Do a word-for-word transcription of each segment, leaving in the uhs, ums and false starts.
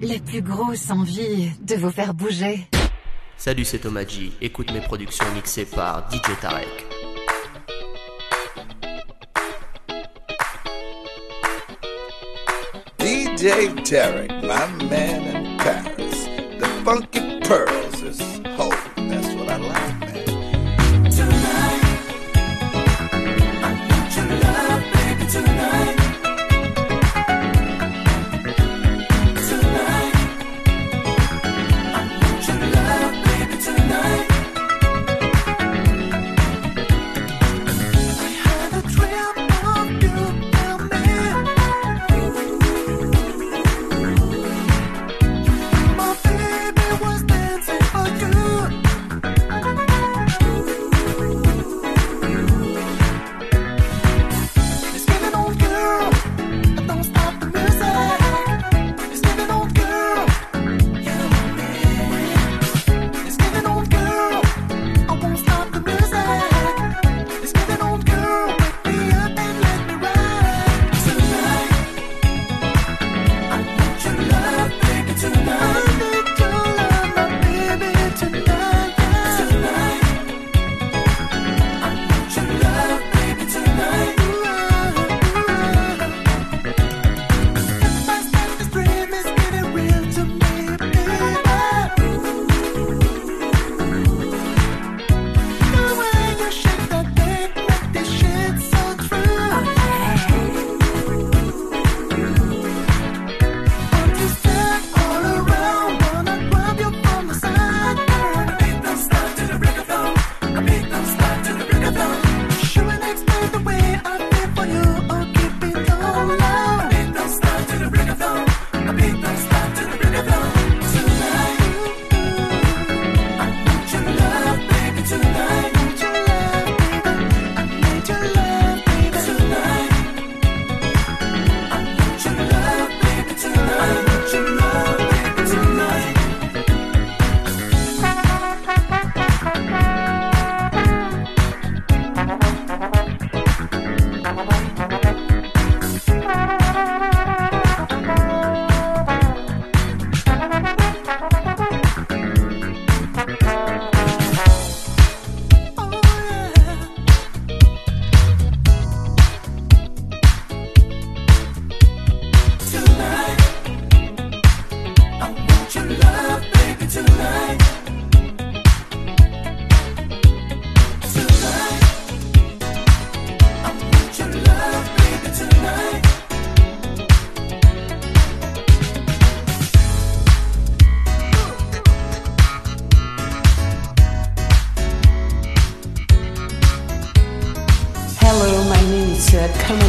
la plus grosse envie de vous faire bouger. Salut, c'est Tomaji. Écoute mes productions mixées par D J Tarek. D J Tarek, my man in Paris. The Funky Pearls is hope. That's what I like, man. Tonight, I'm not your love, baby, tonight.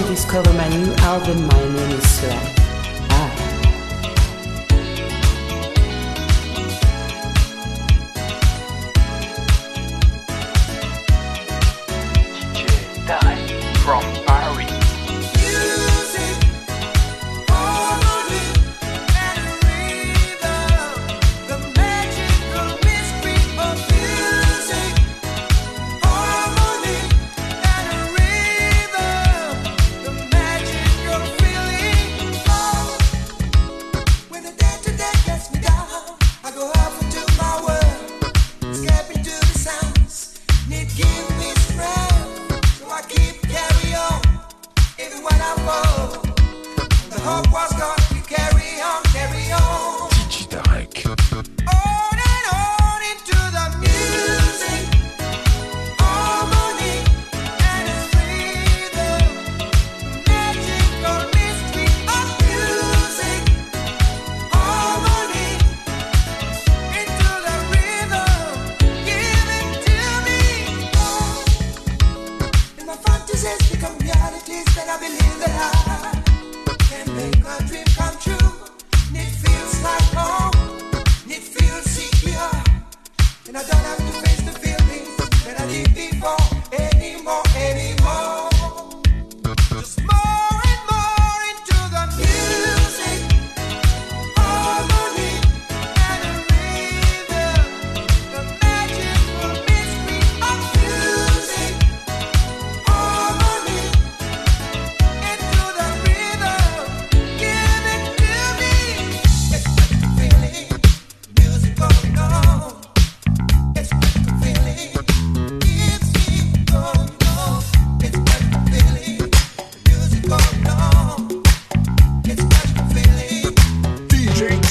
Discover my new album, my name is Sue. D J Tarek from Paris. Music, harmony, and rhythm. The magical mystery of music, harmony, and rhythm. Magical feeling.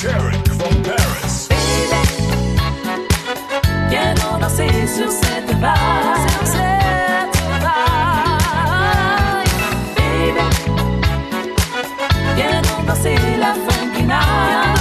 Tarek from Paris. Baby, viens nous danser sur cette vague, sur cette vague. Baby, viens nous danser la funky night.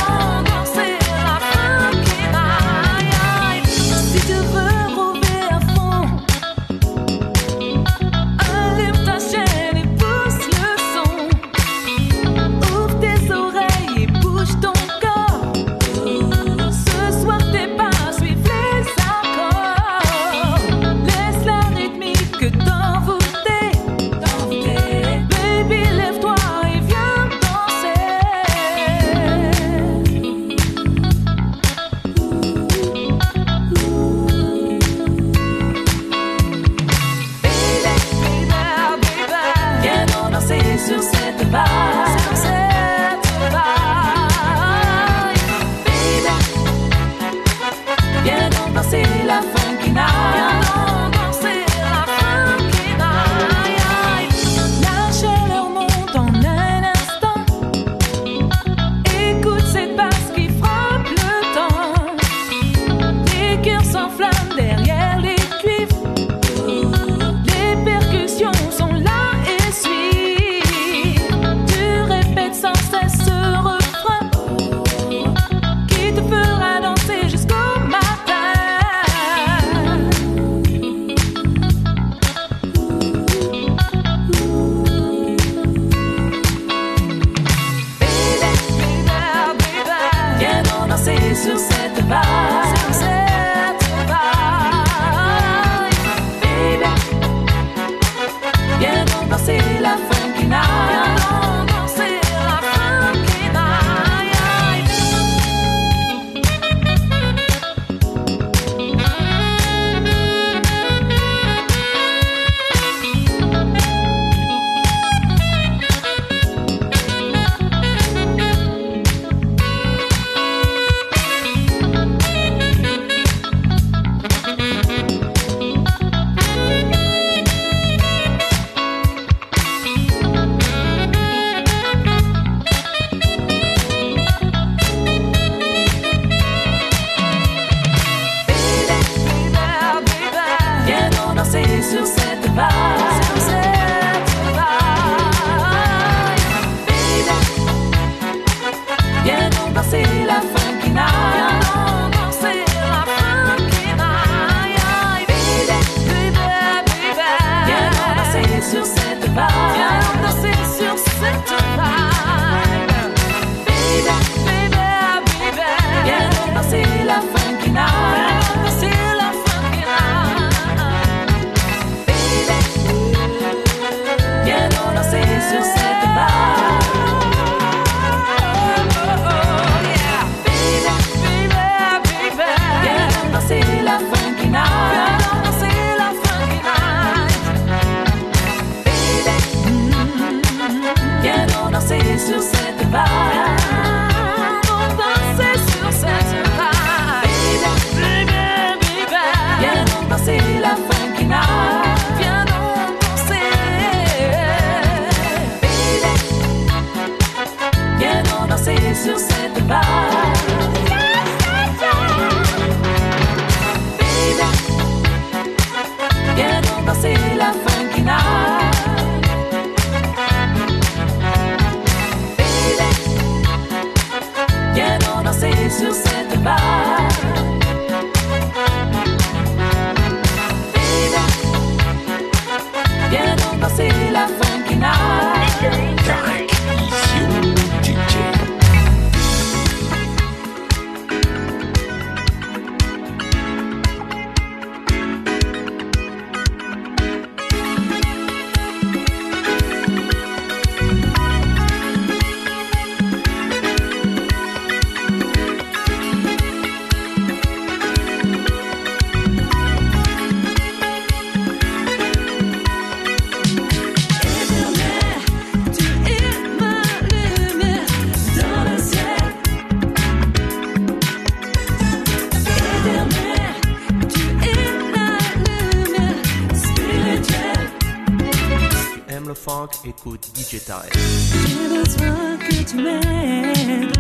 Écoute D J Tarek. Give us one good man.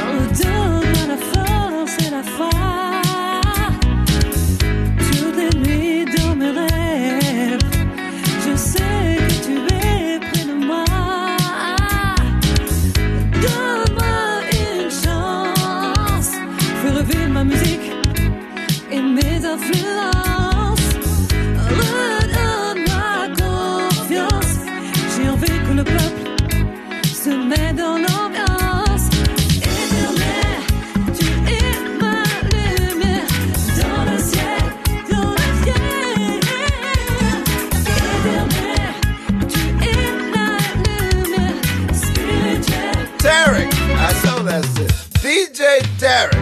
Oh, musique et mes influences. Redonne ma confiance. J'ai envie que le peuple se mette dans l'ambiance. Éternel, tu es ma lumière. Dans le ciel, dans la pierre. Éternel, tu es ma lumière spirituelle. Tarek, I saw that shit. D J Tarek.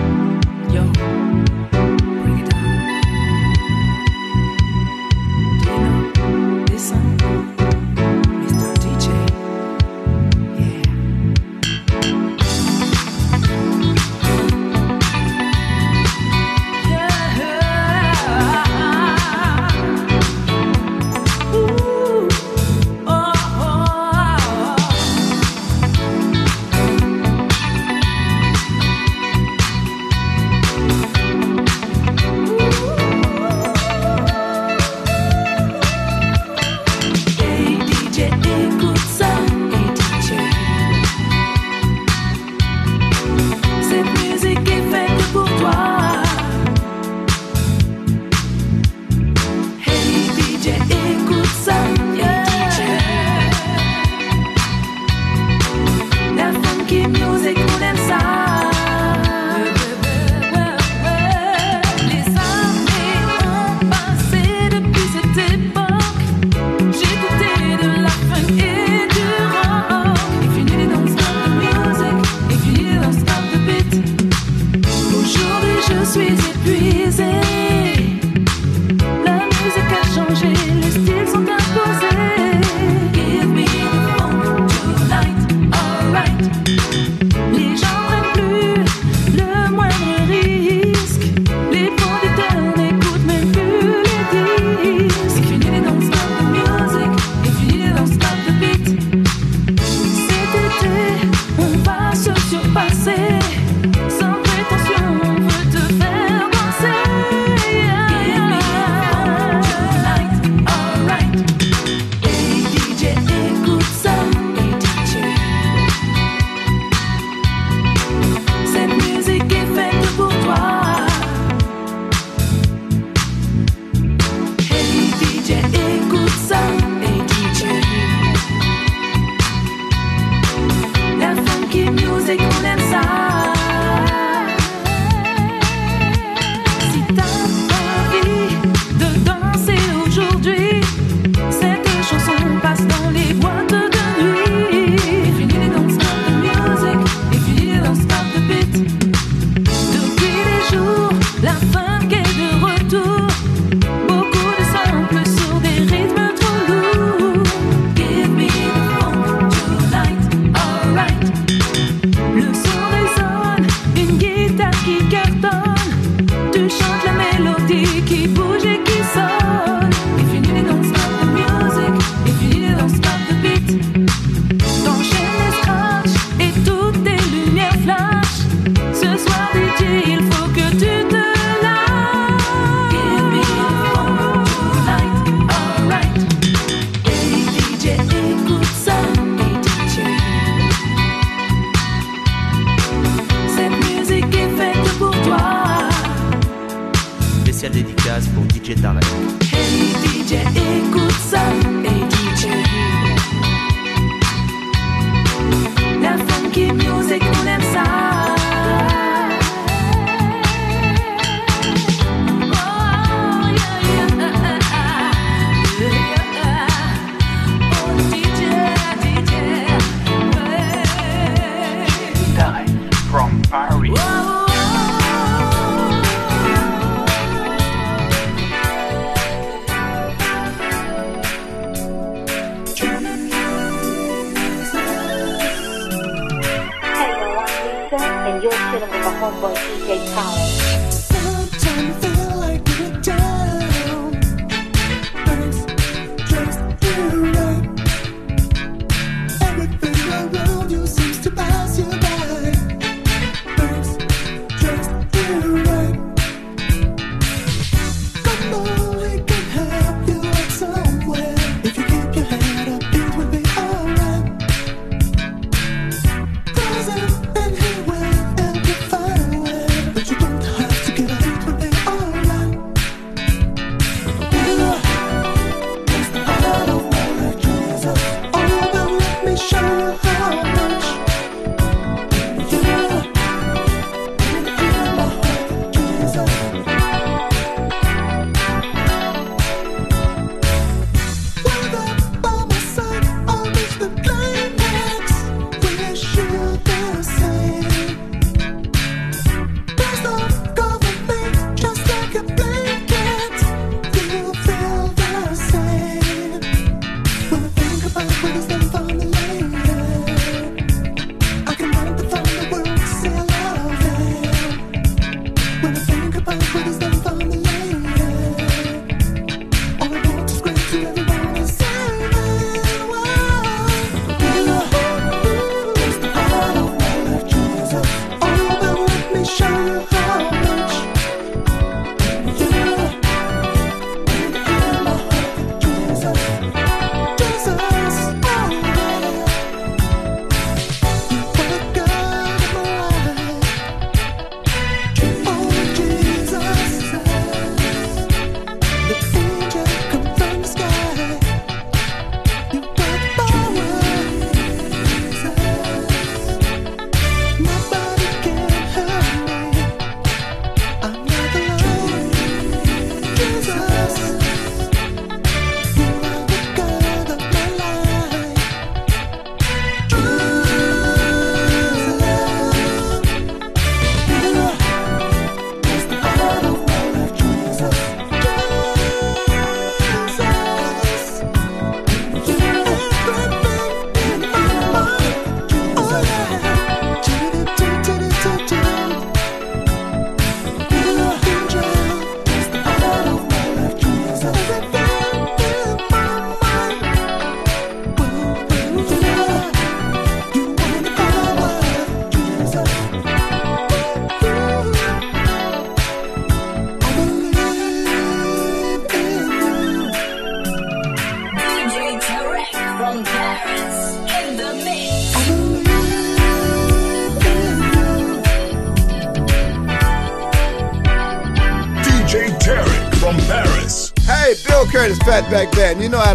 Bill Curtis, Fatback Band. You know I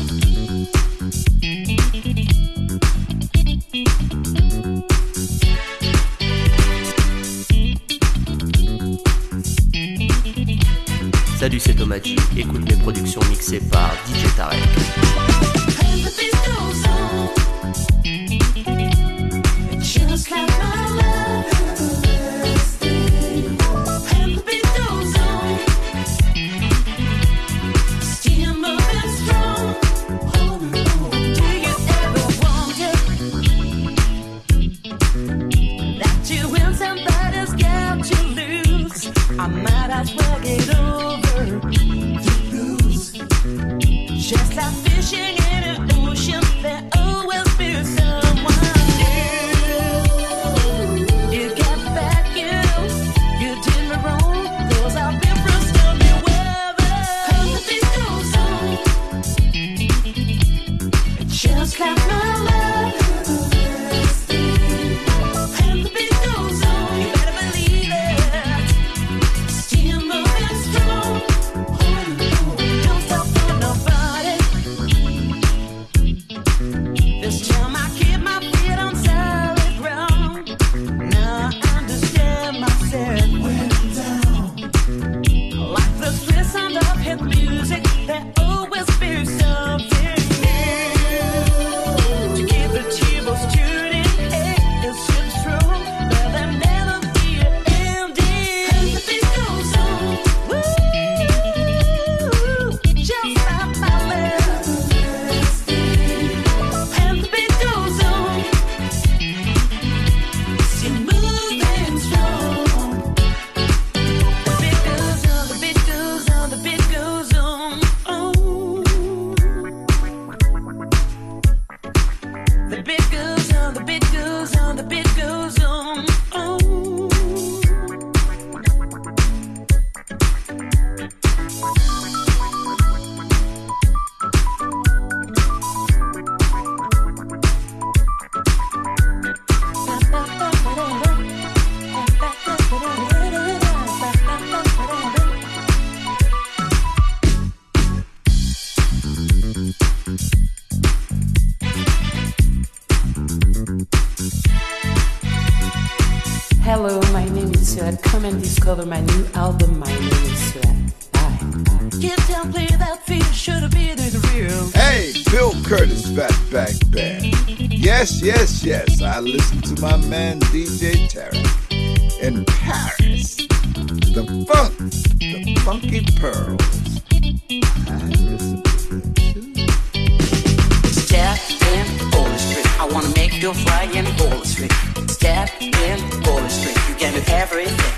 Salut, c'est Tomaji, écoute mes productions mixées par D J Tarek. Just like fishing in an ocean, there always be someone new. You got back, you know, you did me wrong, 'cause I've been through so many weathers. Just like my love. Discover my new album, my name is Suat. Get down, play that fear, should have been in the real. Hey, Bill Curtis, Fatback Band. Yes, yes, yes, I listened to my man D J Terrell in Paris. The funk, the funky pearls. I listen to them too. Step in Bowling Street, I wanna make you fly in Bowling Street. Step in Bowling Street, you gave me everything.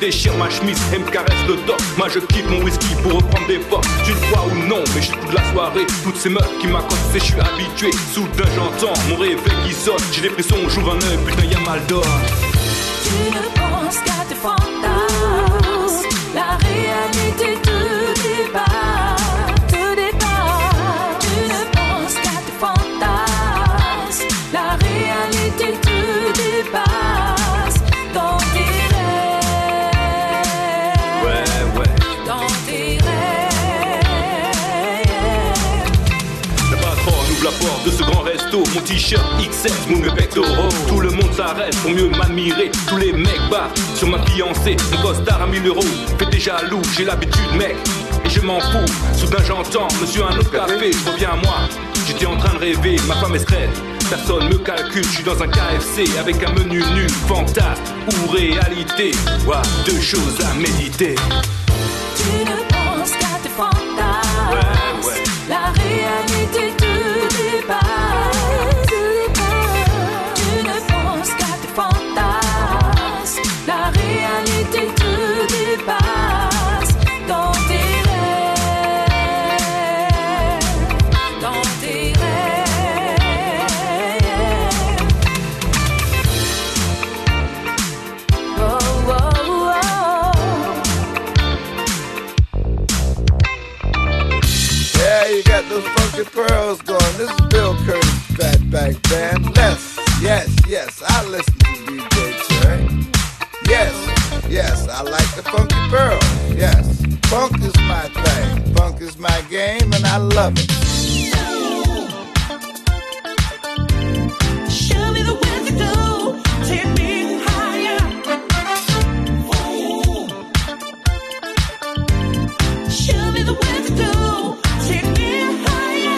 Déchire ma chemise et me caresse le dos. Moi je quitte mon whisky pour reprendre des forces. Tu le vois ou non, mais j'ai toute la soirée. Toutes ces meufs qui m'accostent, je suis habitué. Soudain j'entends mon réveil qui sonne. J'ai des frissons, j'ouvre un œil, putain y'a mal d'or. Tu ne penses qu'à tes fantasmes. La réalité te débat. Te débat. Tu ne penses qu'à tes fantasmes. La réalité te débat. De ce grand resto, mon t-shirt X S, mon pectoraux. Tout le monde s'arrête pour mieux m'admirer. Tous les mecs battent sur ma fiancée. Mon costard à mille euros, fait des jaloux. J'ai l'habitude mec, et je m'en fous. Soudain j'entends, monsieur un autre café. Je reviens à moi, j'étais en train de rêver. Ma femme est stressée, Personne me calcule, je suis dans un K F C avec un menu nu, fantasme ou réalité. Wow, deux choses à méditer. Tu ne penses qu'à tes fantasmes, ouais, ouais. La réalité te dépasse. Pearl's gone. This is Bill Curtis, Fatback Band. Yes, yes, yes, I listen to D J Terrell. Yes, yes, I like the Funky Pearl. Yes, funk is my thing, funk is my game, and I love it. Show me the way to go, take me higher. Show me the way to go, take me higher.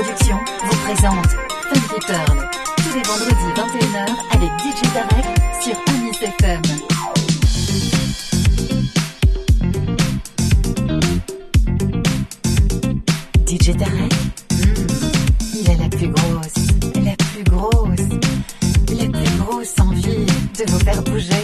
Productions vous présente Funky Pearl, tous les vendredis vingt et une heures avec D J Tarek sur Amis F M. D J Tarek, mmh, il a la plus grosse, la plus grosse, la plus grosse envie de vous faire bouger.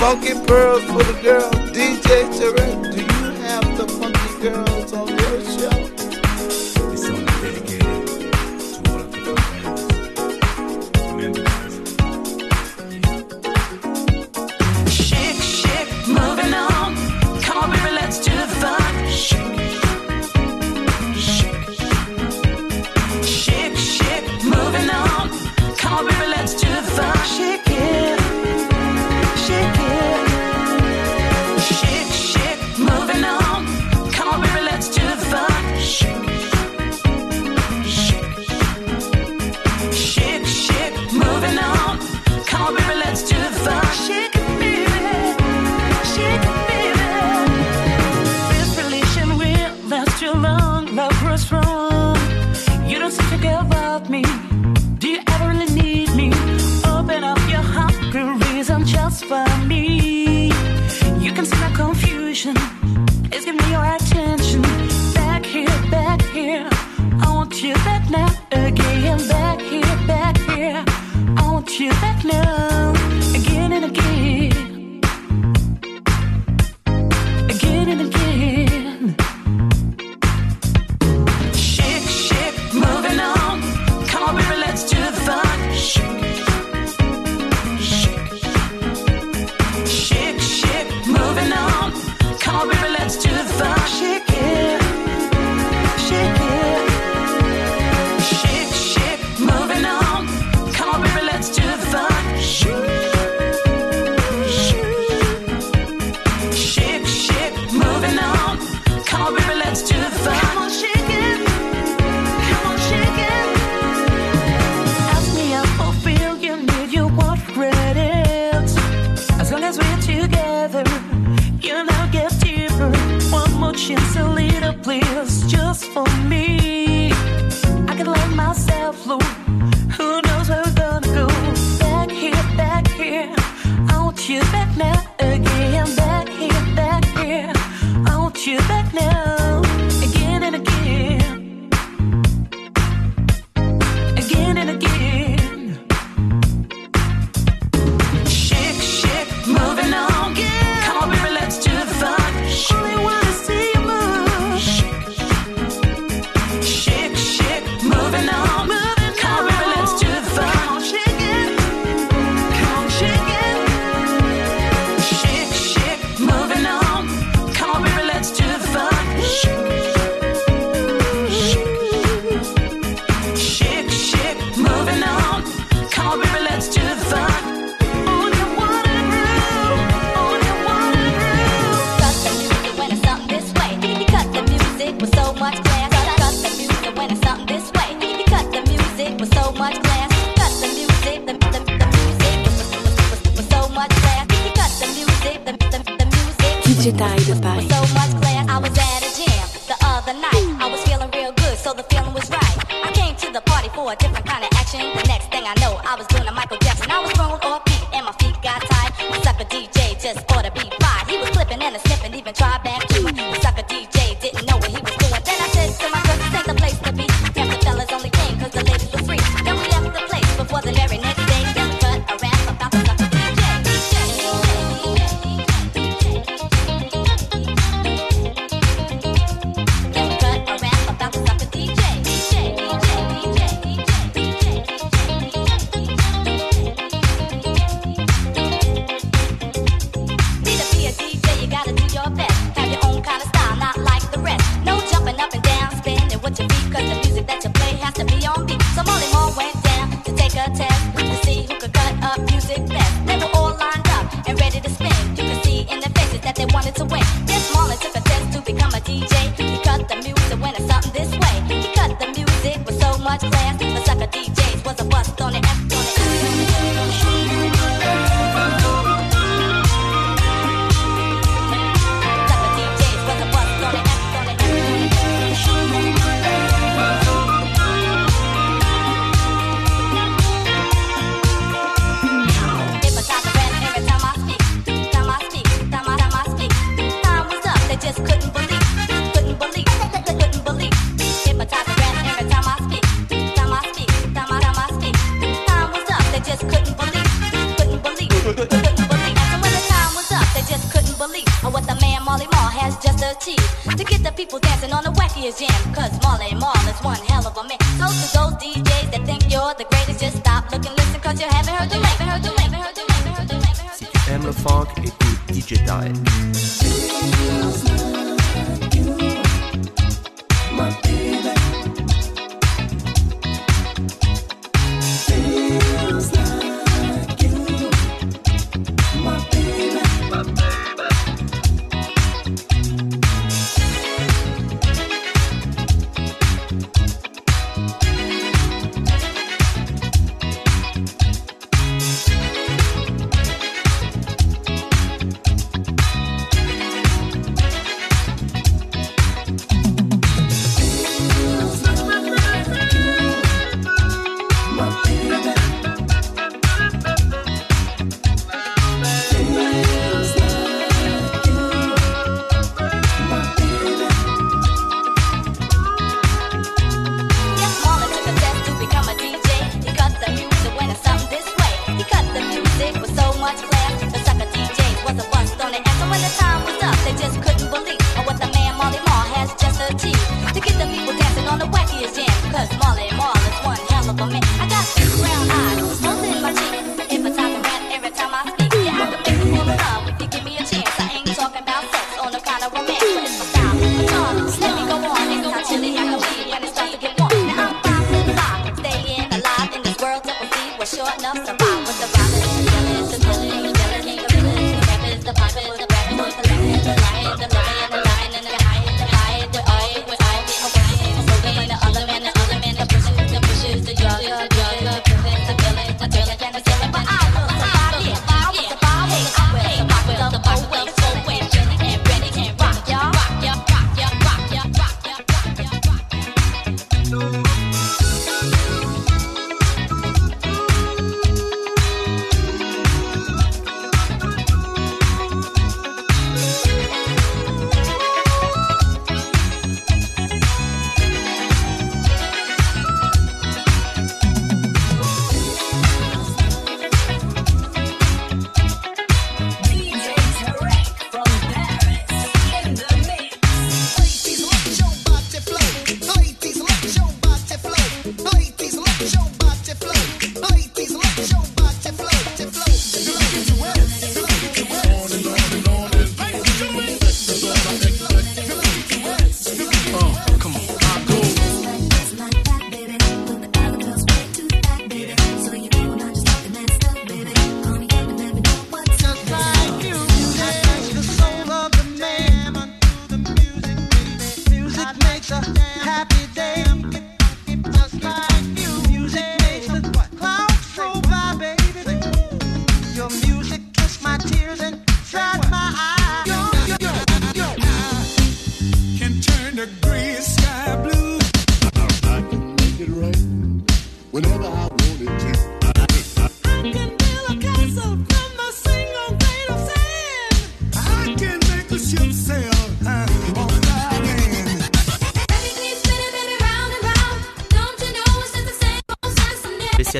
Funky Pearl for the girl. D J Terrell, do you have the funky girls on your show? It's only dedicated to all of the funky girls. Shake, shake, moving on. Come on, baby, let's do the fun. Shake, shake, shake, shake, shake, moving on. Come on, baby, let's do the fun. Shake it. Shake it, shake, shake, moving on. Come on, baby, let's do the fun. Shake, shake, shake, shake, moving on. Come on, baby, let's do the fun. Shake it, baby, shake it, baby. This relation will last too long, love grows wrong. You don't seem to care about me. Do you ever really need me? Open up your heart, girl. Just for me, you can see my confusion. It's giving me your attention. Back here, back here, I want you back now again. Back here, back here, I want you back now again and again, again and again. Shake, shake, moving on. Come on, baby, let's do the fun. Shake. Come on, baby, let's do the fun. Shake it, shake it, shake, shake, moving on. Come on, baby, let's do the fun. Shake, shake, shake, moving on. Come on, baby, let's do the fun. Come on, shake it, come on, shake it. Ask me if I feel you need you, what credit? As long as we're together, you know, get deeper. One more chance, a little please, just for me. I can let myself loose. Who knows where we're gonna go? Back here, back here, I want you back now again. Back here, back here, I want you back now again and again, again and again. Shake, shake, moving on. a gem, cause Marley Marl is one hell of a man. So to those D Js that think you're the greatest, just stop, look and listen, cause you haven't heard the rap, haven't heard the rap, haven't heard the rap, haven't heard the rap, haven't heard the rap. Si tu aimes le funk, écoute D J Tarek.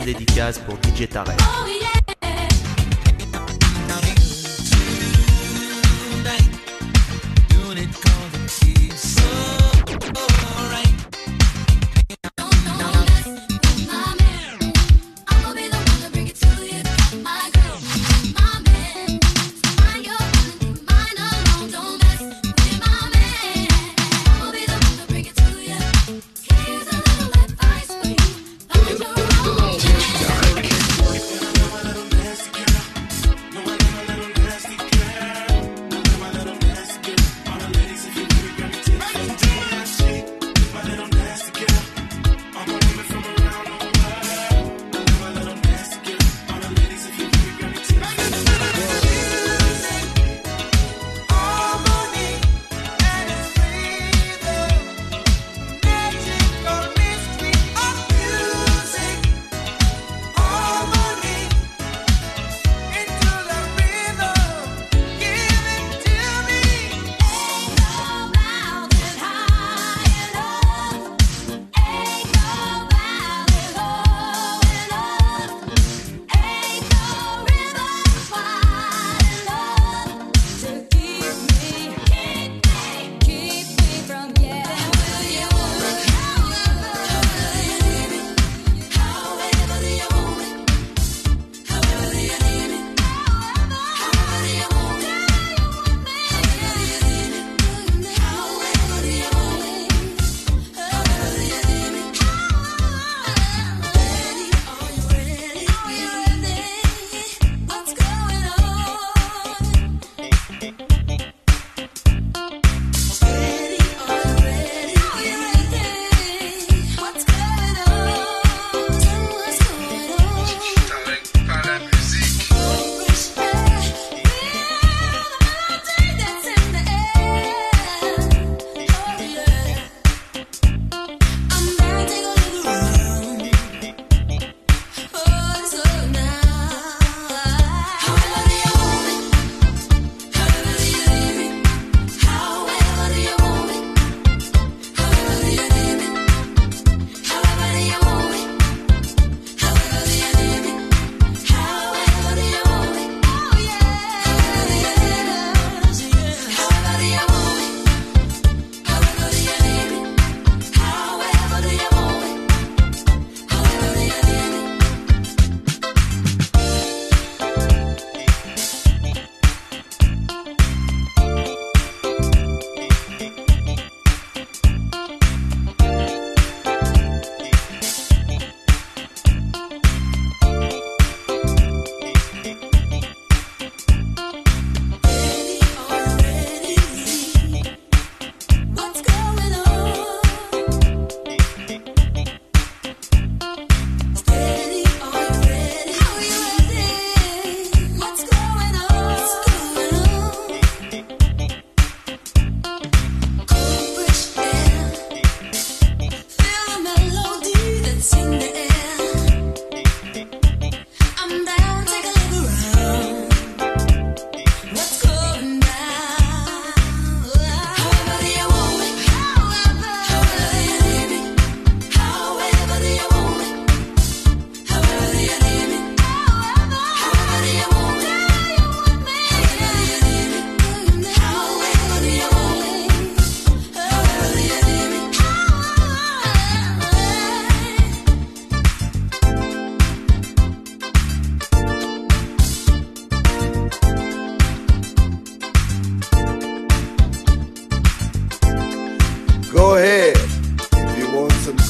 Dédicace pour D J Tarek. Oh, yeah.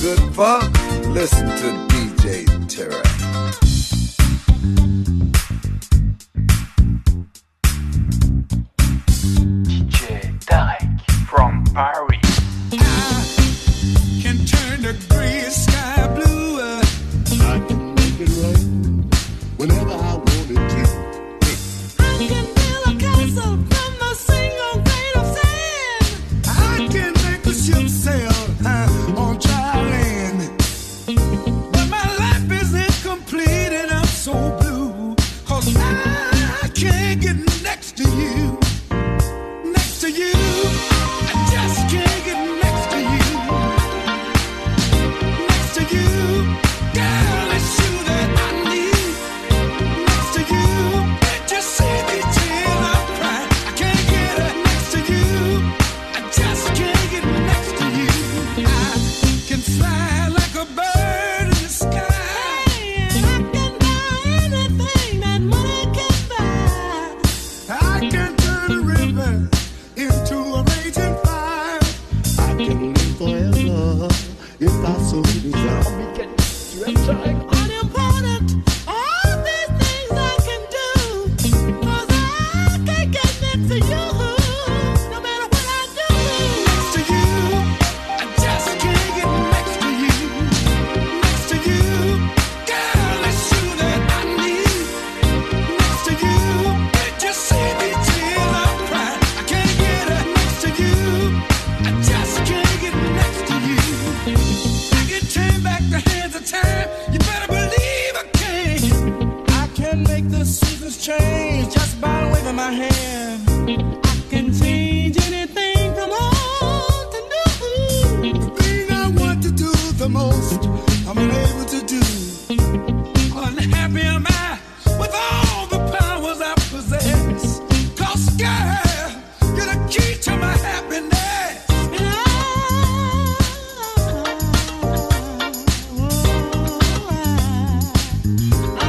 good funk, listen to D J Terrell. D J Tarek from Paris. I can turn the gray sky blue. I can make it rain whenever I wanted to. I can build a castle from a single grain of sand. I can make a ship sail high on dry land. But my life is incomplete and I'm so blue, 'cause I can't get next to you. To you, I just can't get next to you. Next to you, girl, it's you that I need. Next to you, can't you see these tears I cry? I can't get next to you. I just can't get next to you. I can fly like a bird in the sky. I can buy anything that money can buy. I can turn the river into a raging fire. I can live forever if I so desire. We can stretch like unimportant. All these things I can do, 'cause I can't get next to you. No matter what I do, next to you, I just can't get next to you. Next to you, girl, it's you that I need. Next to you, did you see these tears I cried? I just can't get next to you. I can turn back the hands of time. You better believe I can. I can make the seasons change just by waving my hand. I can change anything from old to new. The thing I want to do the most, I'm unable to do. Unhappy am I with all the powers I possess. 'Cause girl, you're the key to my happiness. Body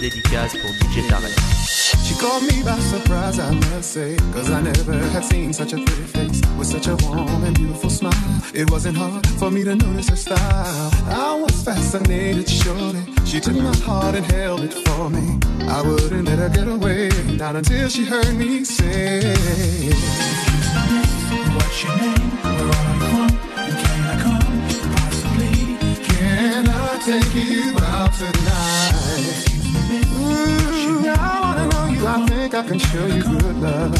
dédicace pour D J Tarek. She called me by surprise, I must say, cause I never had seen such a pretty face with such a warm and beautiful smile. It wasn't hard for me to notice her style. I was fascinated, surely. She took my heart and held it for me. I wouldn't let her get away, not until she heard me say, what's your name? We're all on one. Take you out tonight. Ooh, I wanna know you. I think I can show you good love.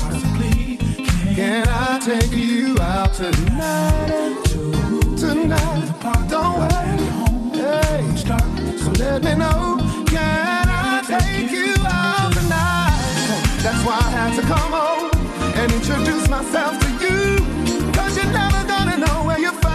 Can I take you out tonight? Tonight. Don't worry. Hey, so let me know. Can I take you out tonight? That's why I had to come home and introduce myself to you. Cause you're never gonna know where you're from.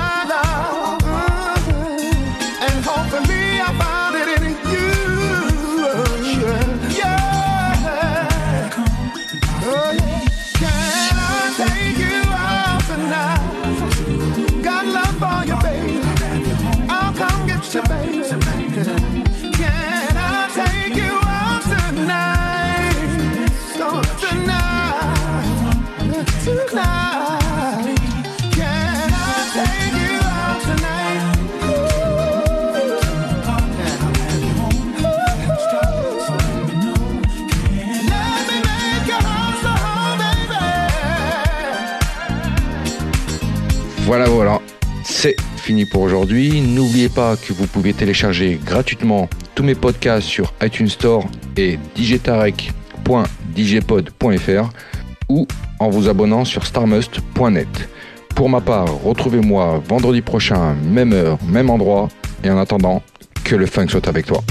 Baby, can I take you out tonight? So tonight, tonight, can I take you out tonight? Ooh. Let me make your heart so home, baby. Voilà, voilà. C'est fini pour aujourd'hui. N'oubliez pas que vous pouvez télécharger gratuitement tous mes podcasts sur iTunes Store et d j tarek point d j pod point f r ou en vous abonnant sur star must point net. Pour ma part, retrouvez-moi vendredi prochain, même heure, même endroit, et en attendant, que le funk soit avec toi.